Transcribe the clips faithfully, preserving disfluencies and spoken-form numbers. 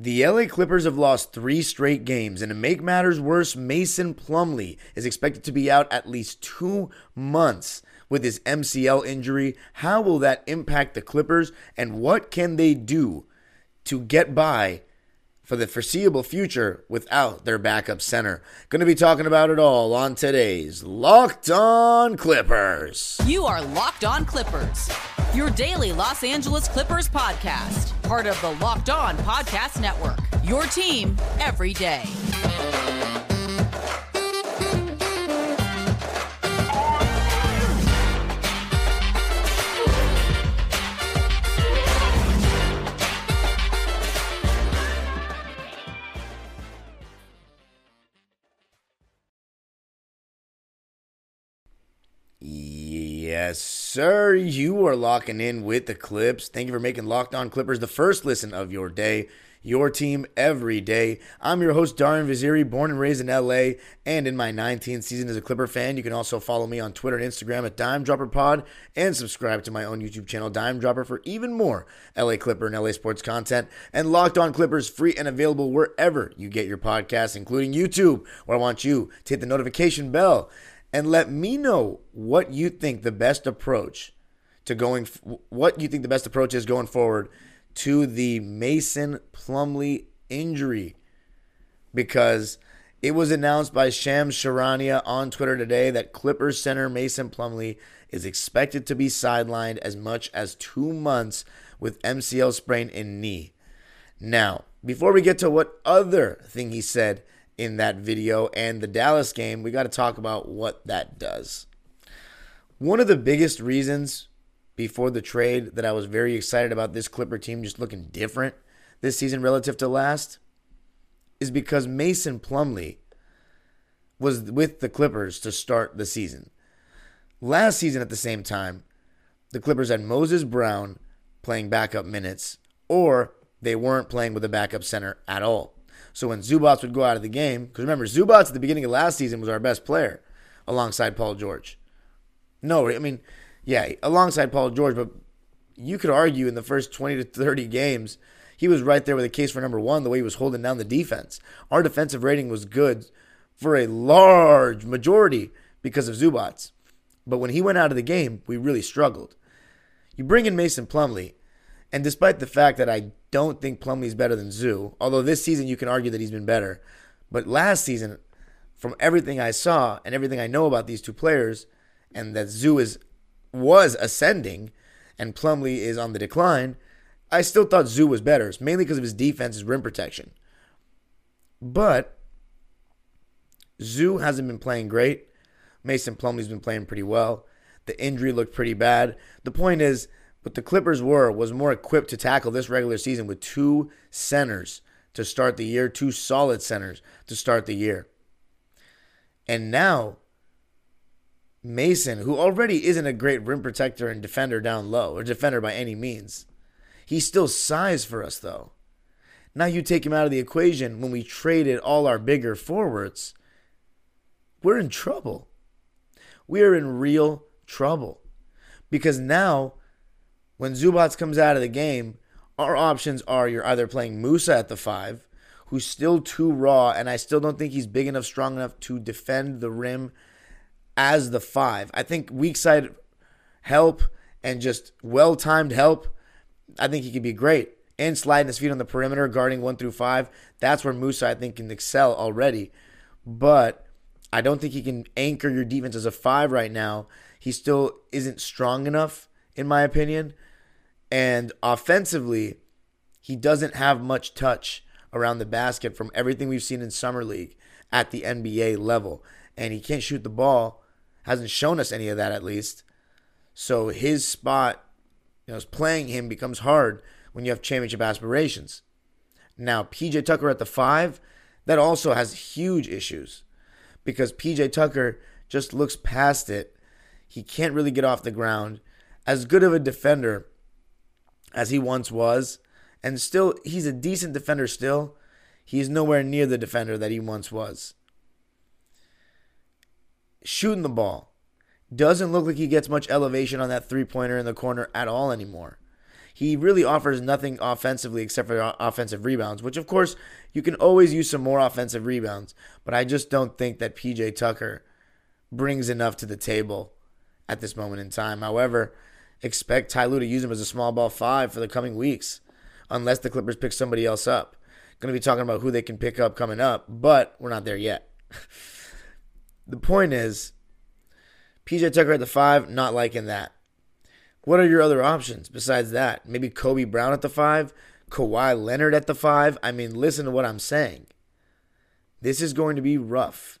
The L A Clippers have lost three straight games, and to make matters worse, Mason Plumlee is expected to be out at least two months with his M C L injury. How will that impact the Clippers, and what can they do to get by for the foreseeable future without their backup center? Going to be talking about it all on today's Locked On Clippers. You are Locked On Clippers, your daily Los Angeles Clippers podcast, part of the Locked On Podcast Network, your team every day. Yes, sir. You are locking in with the Clips. Thank you for making Locked On Clippers the first listen of your day, your team every day. I'm your host, Darian Vaziri, born and raised in L A and in my nineteenth season as a Clipper fan. You can also follow me on Twitter and Instagram at Dime Dropper Pod and subscribe to my own YouTube channel, Dime Dropper, for even more L A Clipper and L A sports content. And Locked On Clippers, free and available wherever you get your podcasts, including YouTube, where I want you to hit the notification bell. And let me know what you think the best approach to going, what you think the best approach is going forward to the Mason Plumlee injury, because it was announced by Shams Charania on Twitter today that Clippers center Mason Plumlee is expected to be sidelined as much as two months with M C L sprain in knee. Now, before we get to what other thing he said in that video and the Dallas game, we got to talk about what that does. One of the biggest reasons before the trade that I was very excited about this Clipper team just looking different this season relative to last is because Mason Plumlee was with the Clippers to start the season. Last season at the same time, the Clippers had Moses Brown playing backup minutes, or they weren't playing with a backup center at all. So when Zubac would go out of the game, because remember, Zubac at the beginning of last season was our best player alongside Paul George. No, I mean, yeah, alongside Paul George, but you could argue in the first twenty to thirty games, he was right there with a case for number one, the way he was holding down the defense. Our defensive rating was good for a large majority because of Zubac. But when he went out of the game, we really struggled. You bring in Mason Plumlee, and despite the fact that I don't think Plumlee's better than Zoo, although this season you can argue that he's been better, but last season, from everything I saw and everything I know about these two players, and that Zoo is was ascending and Plumlee is on the decline, I still thought Zoo was better, mainly because of his defense, his rim protection. But Zoo hasn't been playing great. Mason Plumlee's been playing pretty well. The injury looked pretty bad. The point is, what the Clippers were was more equipped to tackle this regular season with two centers to start the year, two solid centers to start the year. And now, Mason, who already isn't a great rim protector and defender down low, or defender by any means, he still size for us, though. Now you take him out of the equation when we traded all our bigger forwards, we're in trouble. We are in real trouble. Because now, when Zubac comes out of the game, our options are you're either playing Moussa at the five, who's still too raw, and I still don't think he's big enough, strong enough to defend the rim as the five. I think weak side help and just well-timed help, I think he could be great. And sliding his feet on the perimeter, guarding one through five, that's where Moussa, I think, can excel already. But I don't think he can anchor your defense as a five right now. He still isn't strong enough, in my opinion. And offensively, he doesn't have much touch around the basket from everything we've seen in Summer League at the N B A level. And he can't shoot the ball, hasn't shown us any of that at least. So his spot, you know, playing him becomes hard when you have championship aspirations. Now, P J Tucker at the five, that also has huge issues because P J Tucker just looks past it. He can't really get off the ground. As good of a defender as he once was, and still, he's a decent defender still, he's nowhere near the defender that he once was. Shooting the ball. Doesn't look like he gets much elevation on that three-pointer in the corner at all anymore. He really offers nothing offensively except for offensive rebounds, which, of course, you can always use some more offensive rebounds. But I just don't think that P J Tucker brings enough to the table at this moment in time. However, expect Ty Lue to use him as a small ball five for the coming weeks, unless the Clippers pick somebody else up. Going to be talking about who they can pick up coming up, but we're not there yet. The point is, P J Tucker at the five, not liking that. What are your other options besides that? Maybe Kobe Brown at the five, Kawhi Leonard at the five. I mean, listen to what I'm saying. This is going to be rough.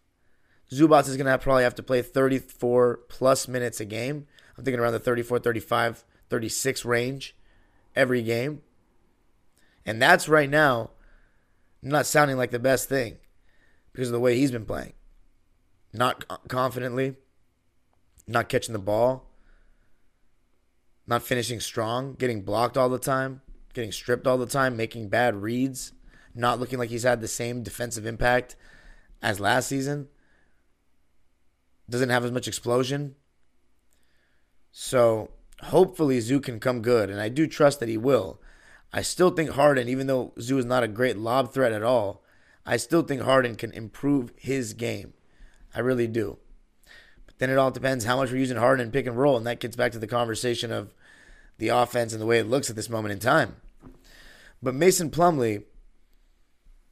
Zubac is going to have, probably have to play thirty-four plus minutes a game. I'm thinking around the thirty-four, thirty-five, thirty-six range every game. And that's right now not sounding like the best thing because of the way he's been playing. Not confidently, not catching the ball, not finishing strong, getting blocked all the time, getting stripped all the time, making bad reads, not looking like he's had the same defensive impact as last season. Doesn't have as much explosion. So hopefully Zoo can come good, and I do trust that he will. I still think Harden, even though Zoo is not a great lob threat at all, I still think Harden can improve his game. I really do. But then it all depends how much we're using Harden in pick and roll, and that gets back to the conversation of the offense and the way it looks at this moment in time. But Mason Plumlee,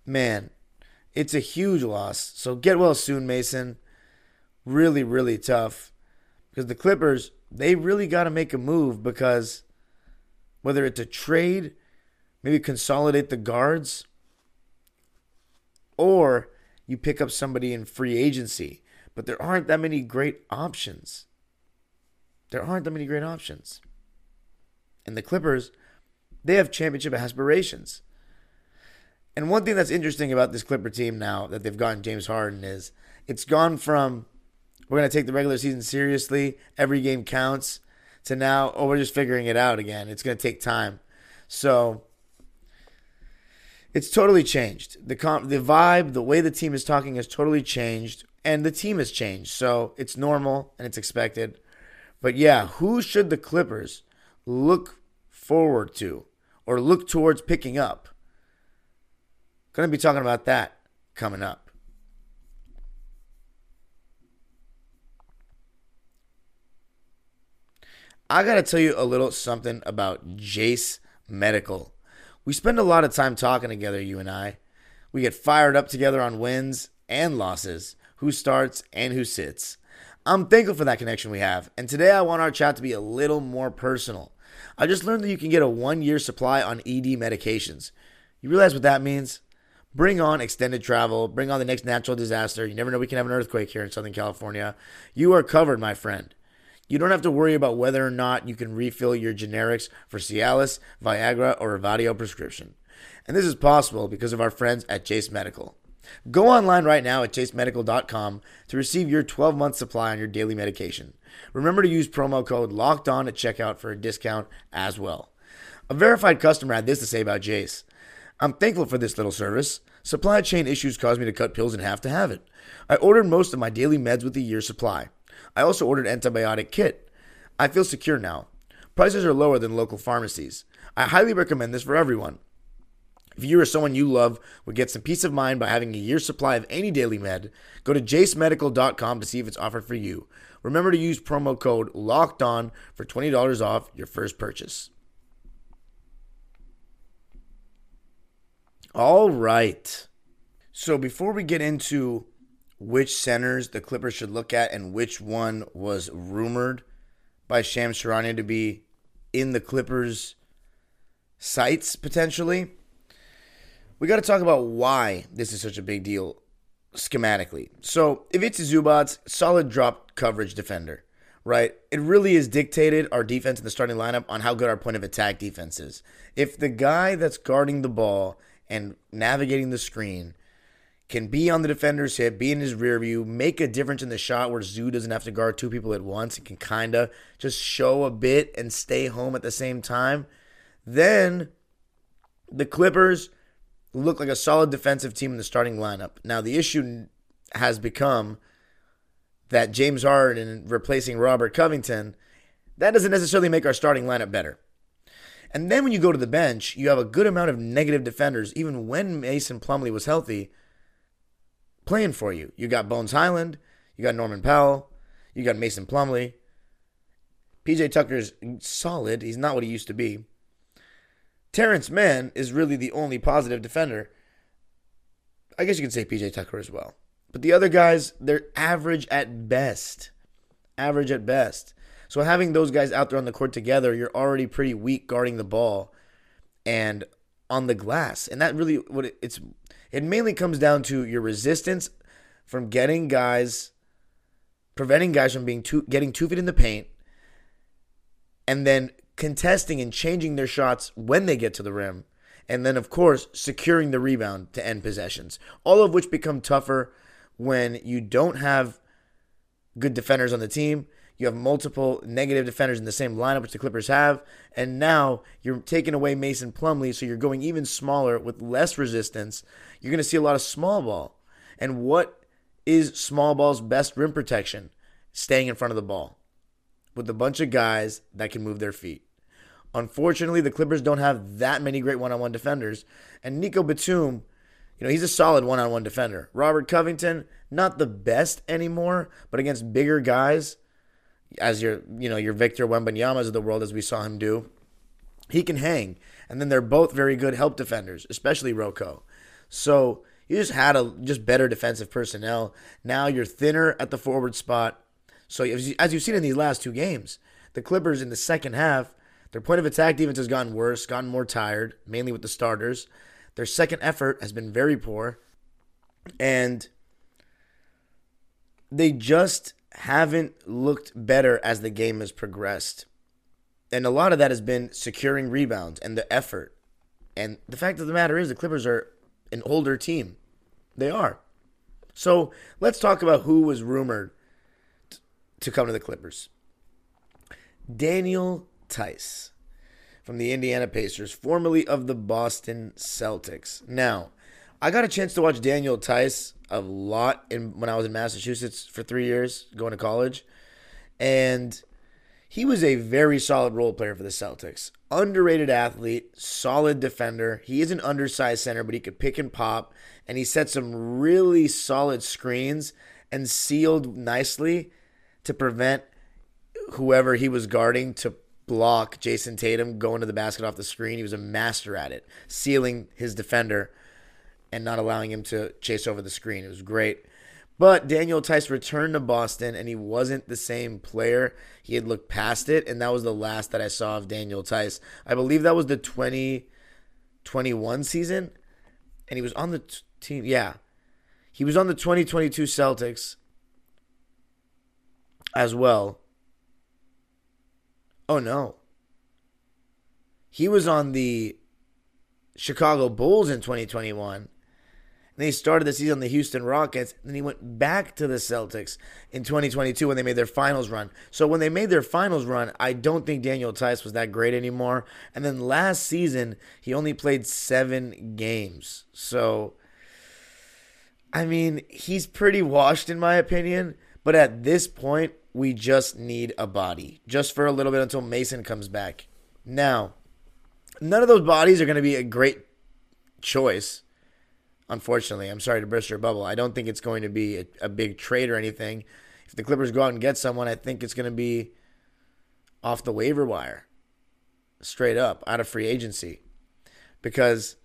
man, it's a huge loss. So get well soon, Mason. Really, really tough. Because the Clippers, they really got to make a move, because whether it's a trade, maybe consolidate the guards, or you pick up somebody in free agency. But there aren't that many great options. There aren't that many great options. And the Clippers, they have championship aspirations. And one thing that's interesting about this Clipper team now that they've gotten James Harden is it's gone from we're going to take the regular season seriously, every game counts, to now, oh, we're just figuring it out again. It's going to take time. So it's totally changed. The com- the vibe, the way the team is talking has totally changed, and the team has changed. So it's normal and it's expected. But yeah, who should the Clippers look forward to or look towards picking up? Going to be talking about that coming up. I got to tell you a little something about Jace Medical. We spend a lot of time talking together, you and I. We get fired up together on wins and losses, who starts and who sits. I'm thankful for that connection we have, and today I want our chat to be a little more personal. I just learned that you can get a one-year supply on E D medications. You realize what that means? Bring on extended travel. Bring on the next natural disaster. You never know, we can have an earthquake here in Southern California. You are covered, my friend. You don't have to worry about whether or not you can refill your generics for Cialis, Viagra, or Revatio prescription. And this is possible because of our friends at Jace Medical. Go online right now at jace medical dot com to receive your twelve-month supply on your daily medication. Remember to use promo code LOCKEDON at checkout for a discount as well. A verified customer had this to say about Jace. I'm thankful for this little service. Supply chain issues caused me to cut pills in half to have it. I ordered most of my daily meds with a year's supply. I also ordered an antibiotic kit. I feel secure now. Prices are lower than local pharmacies. I highly recommend this for everyone. If you or someone you love would get some peace of mind by having a year's supply of any daily med, go to jace medical dot com to see if it's offered for you. Remember to use promo code LOCKEDON for twenty dollars off your first purchase. All right. So before we get into which centers the Clippers should look at and which one was rumored by Shams Charania to be in the Clippers' sights potentially, we got to talk about why this is such a big deal schematically. So if it's Zubac, solid drop coverage defender, right? It really is dictated, our defense in the starting lineup, on how good our point of attack defense is. If the guy that's guarding the ball and navigating the screen can be on the defender's hip, be in his rear view, make a difference in the shot where Zoo doesn't have to guard two people at once and can kind of just show a bit and stay home at the same time, then the Clippers look like a solid defensive team in the starting lineup. Now, the issue has become that James Harden replacing Robert Covington, that doesn't necessarily make our starting lineup better. And then when you go to the bench, you have a good amount of negative defenders, even when Mason Plumlee was healthy, playing for you. You got Bones Highland, you got Norman Powell, you got Mason Plumlee. P J Tucker's solid. He's not what he used to be. Terrence Mann is really the only positive defender. I guess you could say P J Tucker as well. But the other guys, they're average at best. Average at best. So having those guys out there on the court together, you're already pretty weak guarding the ball and on the glass. And that really, what it, it's it mainly comes down to your resistance from getting guys, preventing guys from being too, getting two feet in the paint, and then contesting and changing their shots when they get to the rim. And then, of course, securing the rebound to end possessions, all of which become tougher when you don't have good defenders on the team. You have multiple negative defenders in the same lineup, which the Clippers have. And now you're taking away Mason Plumlee, so you're going even smaller with less resistance. You're going to see a lot of small ball. And what is small ball's best rim protection? Staying in front of the ball with a bunch of guys that can move their feet. Unfortunately, the Clippers don't have that many great one-on-one defenders. And Nico Batum, you know, he's a solid one-on-one defender. Robert Covington, not the best anymore, but against bigger guys, as your, you know, your Victor Wembanyama's of the world, as we saw him do, he can hang. And then they're both very good help defenders, especially Rocco. So you just had a just better defensive personnel. Now you're thinner at the forward spot. So as you've seen in these last two games, the Clippers in the second half, their point of attack defense has gotten worse, gotten more tired, mainly with the starters. Their second effort has been very poor. And they just haven't looked better as the game has progressed. And a lot of that has been securing rebounds and the effort. And the fact of the matter is the Clippers are an older team. They are. So let's talk about who was rumored t- to come to the Clippers. Daniel Theis from the Indiana Pacers, formerly of the Boston Celtics. Now, I got a chance to watch Daniel Theis a lot in, when I was in Massachusetts for three years going to college. And he was a very solid role player for the Celtics. Underrated athlete, solid defender. He is an undersized center, but he could pick and pop. And he set some really solid screens and sealed nicely to prevent whoever he was guarding to block Jason Tatum going to the basket off the screen. He was a master at it, sealing his defender and not allowing him to chase over the screen. It was great. But Daniel Theis returned to Boston, and he wasn't the same player. He had looked past it, and that was the last that I saw of Daniel Theis. I believe that was the twenty twenty-one season, and he was on the t- team. Yeah, he was on the twenty twenty-two Celtics as well. Oh, no. He was on the Chicago Bulls in twenty twenty-one. And he started the season on the Houston Rockets. And then he went back to the Celtics in twenty twenty-two when they made their finals run. So when they made their finals run, I don't think Daniel Theis was that great anymore. And then last season, he only played seven games. So, I mean, he's pretty washed in my opinion. But at this point, we just need a body. Just for a little bit until Mason comes back. Now, none of those bodies are going to be a great choice, unfortunately. I'm sorry to burst your bubble. I don't think it's going to be a, a big trade or anything. If the Clippers go out and get someone, I think it's going to be off the waiver wire, straight up, out of free agency, because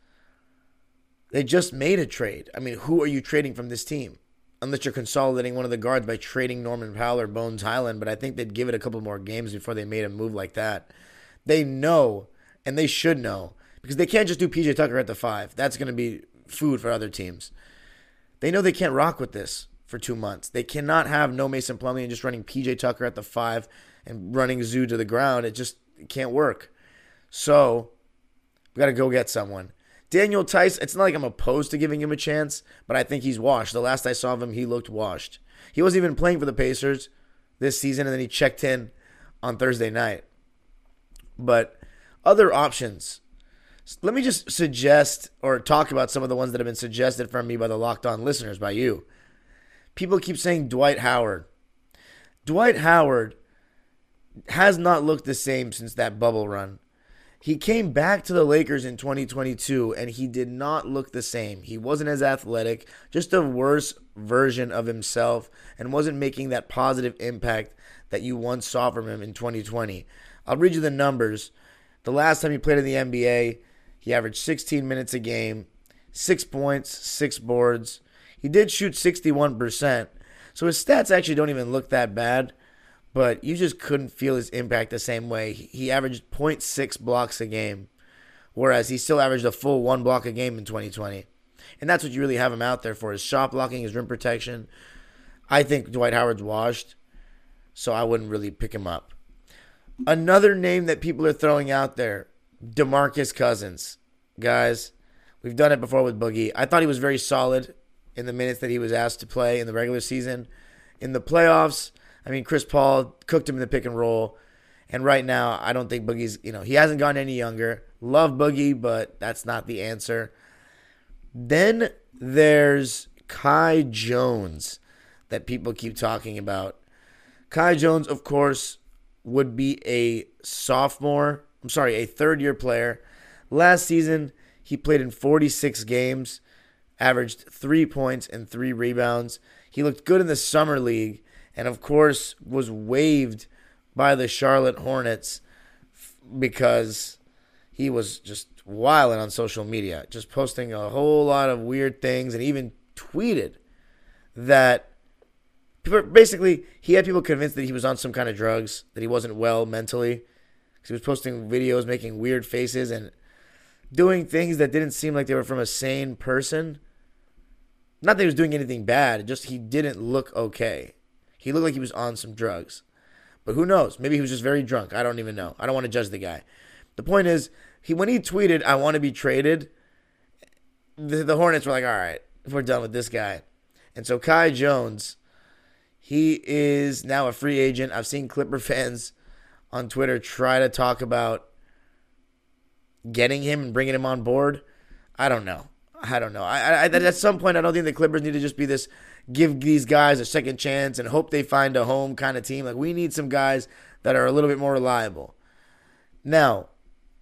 they just made a trade. I mean, who are you trading from this team? Unless you're consolidating one of the guards by trading Norman Powell or Bones Highland, but I think they'd give it a couple more games before they made a move like that. They know. And they should know, because they can't just do P J Tucker at the five. That's going to be food for other teams. They know they can't rock with this for two months. They cannot have no Mason Plumlee and just running P J Tucker at the five and running Zoo to the ground. It just can't work. So we got to go get someone. Daniel Theis, it's not like I'm opposed to giving him a chance, but I think he's washed. The last I saw of him, he looked washed. He wasn't even playing for the Pacers this season, and then he checked in on Thursday night. But other options. Let me just suggest or talk about some of the ones that have been suggested from me by the Locked On listeners, by you. People keep saying Dwight Howard. Dwight Howard has not looked the same since that bubble run. He came back to the Lakers in twenty twenty-two, and he did not look the same. He wasn't as athletic, just a worse version of himself, and wasn't making that positive impact that you once saw from him in twenty twenty. I'll read you the numbers. The last time he played in the N B A, he averaged sixteen minutes a game, six points, six boards. He did shoot sixty-one percent, so his stats actually don't even look that bad, but you just couldn't feel his impact the same way. He averaged zero point six blocks a game, whereas he still averaged a full one block a game in twenty twenty, and that's what you really have him out there for, his shot blocking, his rim protection. I think Dwight Howard's washed, so I wouldn't really pick him up. Another name that people are throwing out there, DeMarcus Cousins. Guys, we've done it before with Boogie. I thought he was very solid in the minutes that he was asked to play in the regular season. In the playoffs, I mean, Chris Paul cooked him in the pick and roll. And right now, I don't think Boogie's, you know, he hasn't gotten any younger. Love Boogie, but that's not the answer. Then there's Kai Jones that people keep talking about. Kai Jones, of course, would be a sophomore. I'm sorry, a third-year player. Last season, he played in forty-six games, averaged three points and three rebounds. He looked good in the summer league and, of course, was waived by the Charlotte Hornets because he was just wilding on social media, just posting a whole lot of weird things, and even tweeted that basically he had people convinced that he was on some kind of drugs, that he wasn't well mentally. He was posting videos, making weird faces, and doing things that didn't seem like they were from a sane person. Not that he was doing anything bad, just he didn't look okay. He looked like he was on some drugs. But who knows? Maybe he was just very drunk. I don't even know. I don't want to judge the guy. The point is, he when he tweeted, "I want to be traded," the, the Hornets were like, all right, we're done with this guy. And so Kai Jones, he is now a free agent. I've seen Clipper fans on Twitter try to talk about getting him and bringing him on board. I don't know. I don't know. I, I, at some point, I don't think the Clippers need to just be this give these guys a second chance and hope they find a home kind of team. Like, we need some guys that are a little bit more reliable. Now,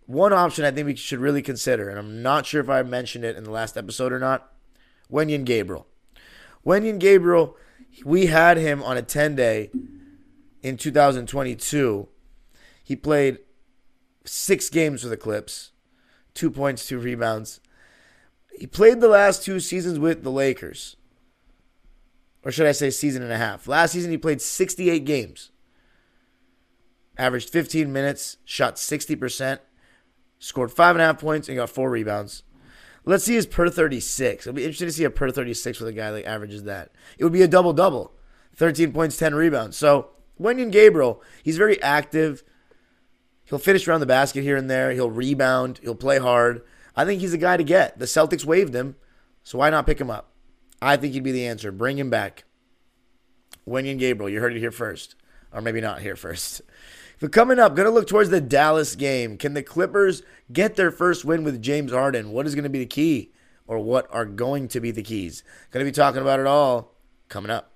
one option I think we should really consider, and I'm not sure if I mentioned it in the last episode or not, Wenyen Gabriel. Wenyen Gabriel, we had him on a ten-day in two thousand twenty-two. He played six games for the Clips, two points, two rebounds. He played the last two seasons with the Lakers, or should I say season and a half. Last season, he played sixty-eight games, averaged fifteen minutes, shot sixty percent, scored five and a half points, and got four rebounds. Let's see his per thirty-six. It'll be interesting to see a per thirty-six with a guy that averages that. It would be a double-double, thirteen points, ten rebounds. So Wenyen Gabriel, he's very active. He'll finish around the basket here and there. He'll rebound. He'll play hard. I think he's a guy to get. The Celtics waived him, so why not pick him up? I think he'd be the answer. Bring him back. Wenyen Gabriel, you heard it here first. Or maybe not here first. But coming up, going to look towards the Dallas game. Can the Clippers get their first win with James Harden? What is going to be the key? Or what are going to be the keys? Going to be talking about it all coming up.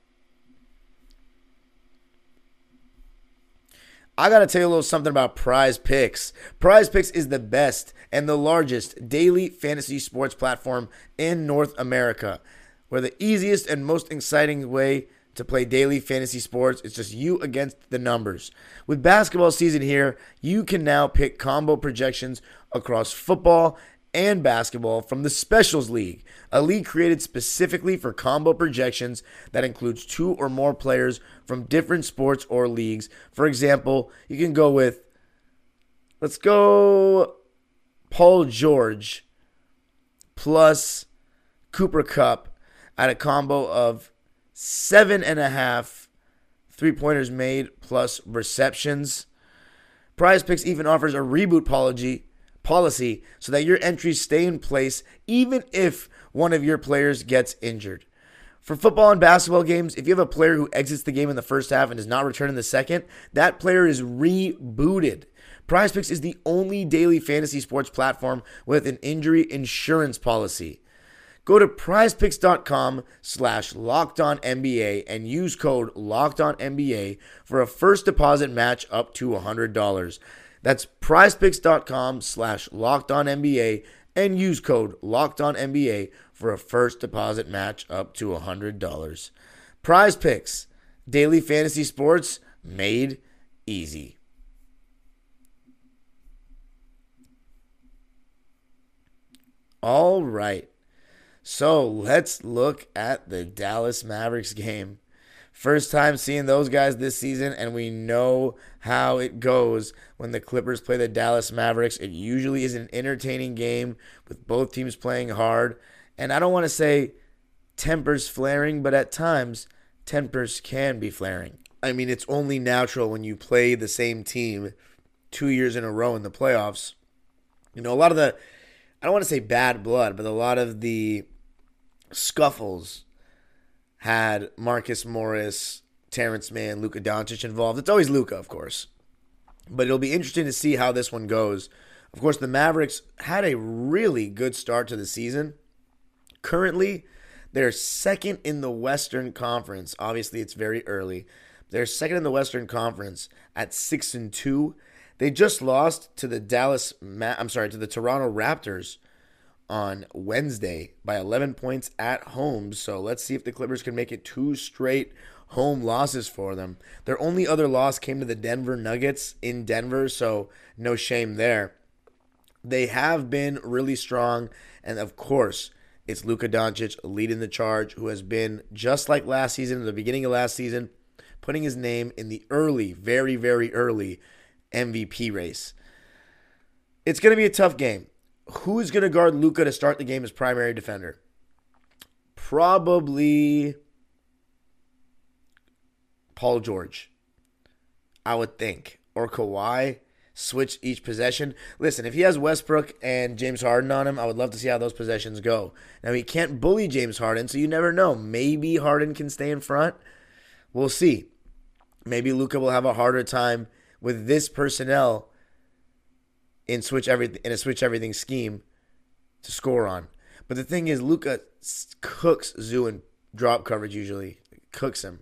I got to tell you a little something about Prize Picks. Prize Picks is the best and the largest daily fantasy sports platform in North America. Where the easiest and most exciting way to play daily fantasy sports is just you against the numbers. With basketball season here, you can now pick combo projections across football and basketball from the Specials League, a league created specifically for combo projections that includes two or more players from different sports or leagues. For example, you can go with, let's go Paul George plus Cooper Cup at a combo of seven and a half three-pointers made plus receptions. PrizePicks even offers a reboot policy policy so that your entries stay in place even if one of your players gets injured. For football and basketball games, if you have a player who exits the game in the first half and does not return in the second, that player is rebooted. PrizePicks is the only daily fantasy sports platform with an injury insurance policy. Go to prizepicks.com slash LockedOnNBA and use code LockedOnNBA for a first deposit match up to one hundred dollars. That's prizepicks.com slash LockedOnNBA and use code LockedOnNBA for a first deposit match up to one hundred dollars. Prize Picks, daily fantasy sports made easy. All right, so let's look at the Dallas Mavericks game. First time seeing those guys this season, and we know how it goes when the Clippers play the Dallas Mavericks. It usually is an entertaining game with both teams playing hard. And I don't want to say tempers flaring, but at times tempers can be flaring. I mean, it's only natural when you play the same team two years in a row in the playoffs. You know, a lot of the, I don't want to say bad blood, but a lot of the scuffles had Marcus Morris, Terrence Mann, Luka Doncic involved. It's always Luka, of course. But it'll be interesting to see how this one goes. Of course, the Mavericks had a really good start to the season. Currently, they're second in the Western Conference. Obviously, it's very early. They're second in the Western Conference at six and two. They just lost to the Dallas Ma- I'm sorry, to the Toronto Raptors on Wednesday by eleven points at home. So let's see if the Clippers can make it two straight home losses for them. Their only other loss came to the Denver Nuggets in Denver, so no shame there. They have been really strong, and of course, it's Luka Doncic leading the charge, who has been, just like last season, at the beginning of last season, putting his name in the early, very, very early M V P race. It's going to be a tough game. Who's going to guard Luka to start the game as primary defender? Probably Paul George, I would think. Or Kawhi. Switch each possession. Listen, if he has Westbrook and James Harden on him, I would love to see how those possessions go. Now, he can't bully James Harden, so you never know. Maybe Harden can stay in front. We'll see. Maybe Luka will have a harder time with this personnel in switch every in a switch everything scheme to score on. But the thing is, Luka cooks Zoo in drop coverage usually. Cooks him.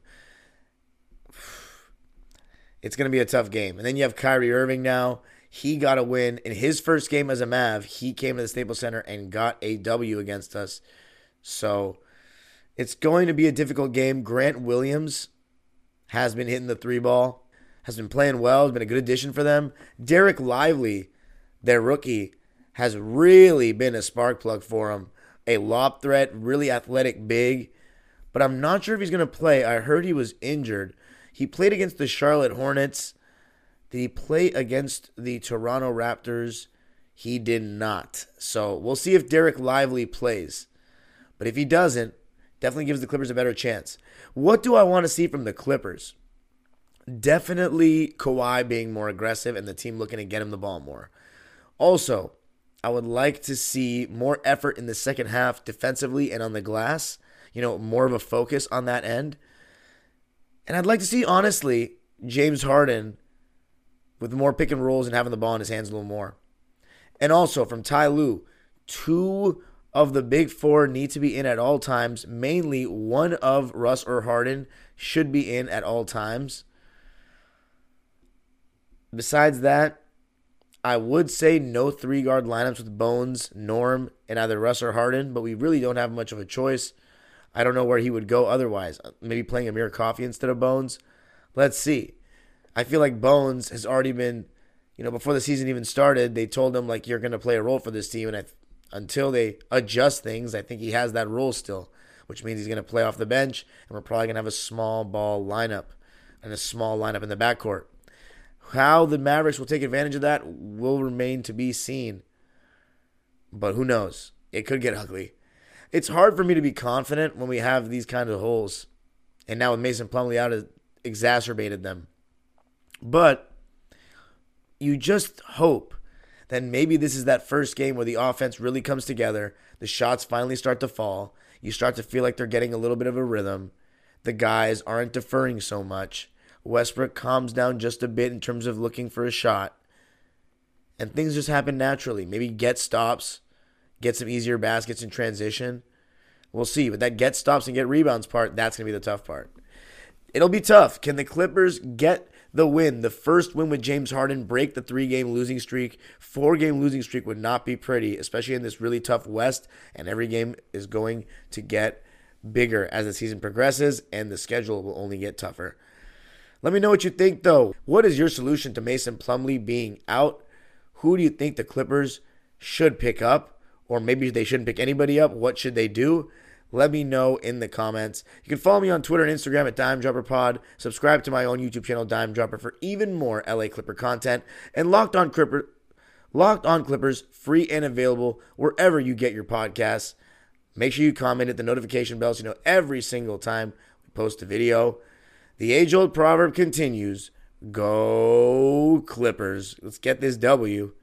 It's going to be a tough game. And then you have Kyrie Irving now. He got a win. In his first game as a Mav, he came to the Staples Center and got a W against us. So it's going to be a difficult game. Grant Williams has been hitting the three ball, has been playing well, has been a good addition for them. Derek Lively, their rookie, has really been a spark plug for him. A lob threat, really athletic big. But I'm not sure if he's going to play. I heard he was injured. He played against the Charlotte Hornets. Did he play against the Toronto Raptors? He did not. So we'll see if Derek Lively plays. But if he doesn't, definitely gives the Clippers a better chance. What do I want to see from the Clippers? Definitely Kawhi being more aggressive and the team looking to get him the ball more. Also, I would like to see more effort in the second half defensively and on the glass. You know, more of a focus on that end. And I'd like to see, honestly, James Harden with more pick and rolls and having the ball in his hands a little more. And also, from Ty Lue, two of the big four need to be in at all times. Mainly, one of Russ or Harden should be in at all times. Besides that, I would say no three-guard lineups with Bones, Norm, and either Russ or Harden, but we really don't have much of a choice. I don't know where he would go otherwise. Maybe playing Amir Coffey instead of Bones. Let's see. I feel like Bones has already been, you know, before the season even started, they told him, like, you're going to play a role for this team, and I, until they adjust things, I think he has that role still, which means he's going to play off the bench, and we're probably going to have a small ball lineup and a small lineup in the backcourt. How the Mavericks will take advantage of that will remain to be seen. But who knows? It could get ugly. It's hard for me to be confident when we have these kind of holes. And now with Mason Plumlee out, it exacerbated them. But you just hope that maybe this is that first game where the offense really comes together. The shots finally start to fall. You start to feel like they're getting a little bit of a rhythm. The guys aren't deferring so much. Westbrook calms down just a bit in terms of looking for a shot. And things just happen naturally. Maybe get stops, get some easier baskets in transition. We'll see. But that get stops and get rebounds part, that's going to be the tough part. It'll be tough. Can the Clippers get the win, the first win with James Harden, break the three-game losing streak. Four-game losing streak would not be pretty, especially in this really tough West, and every game is going to get bigger as the season progresses, and the schedule will only get tougher. Let me know what you think, though. What is your solution to Mason Plumlee being out? Who do you think the Clippers should pick up? Or maybe they shouldn't pick anybody up. What should they do? Let me know in the comments. You can follow me on Twitter and Instagram at Dime Dropper Pod. Subscribe to my own YouTube channel, Dime Dropper, for even more L A Clipper content. And Locked On Clipper, Locked On Clippers, free and available wherever you get your podcasts. Make sure you comment at the notification bell so you know every single time we post a video. The age-old proverb continues, go Clippers. Let's get this W.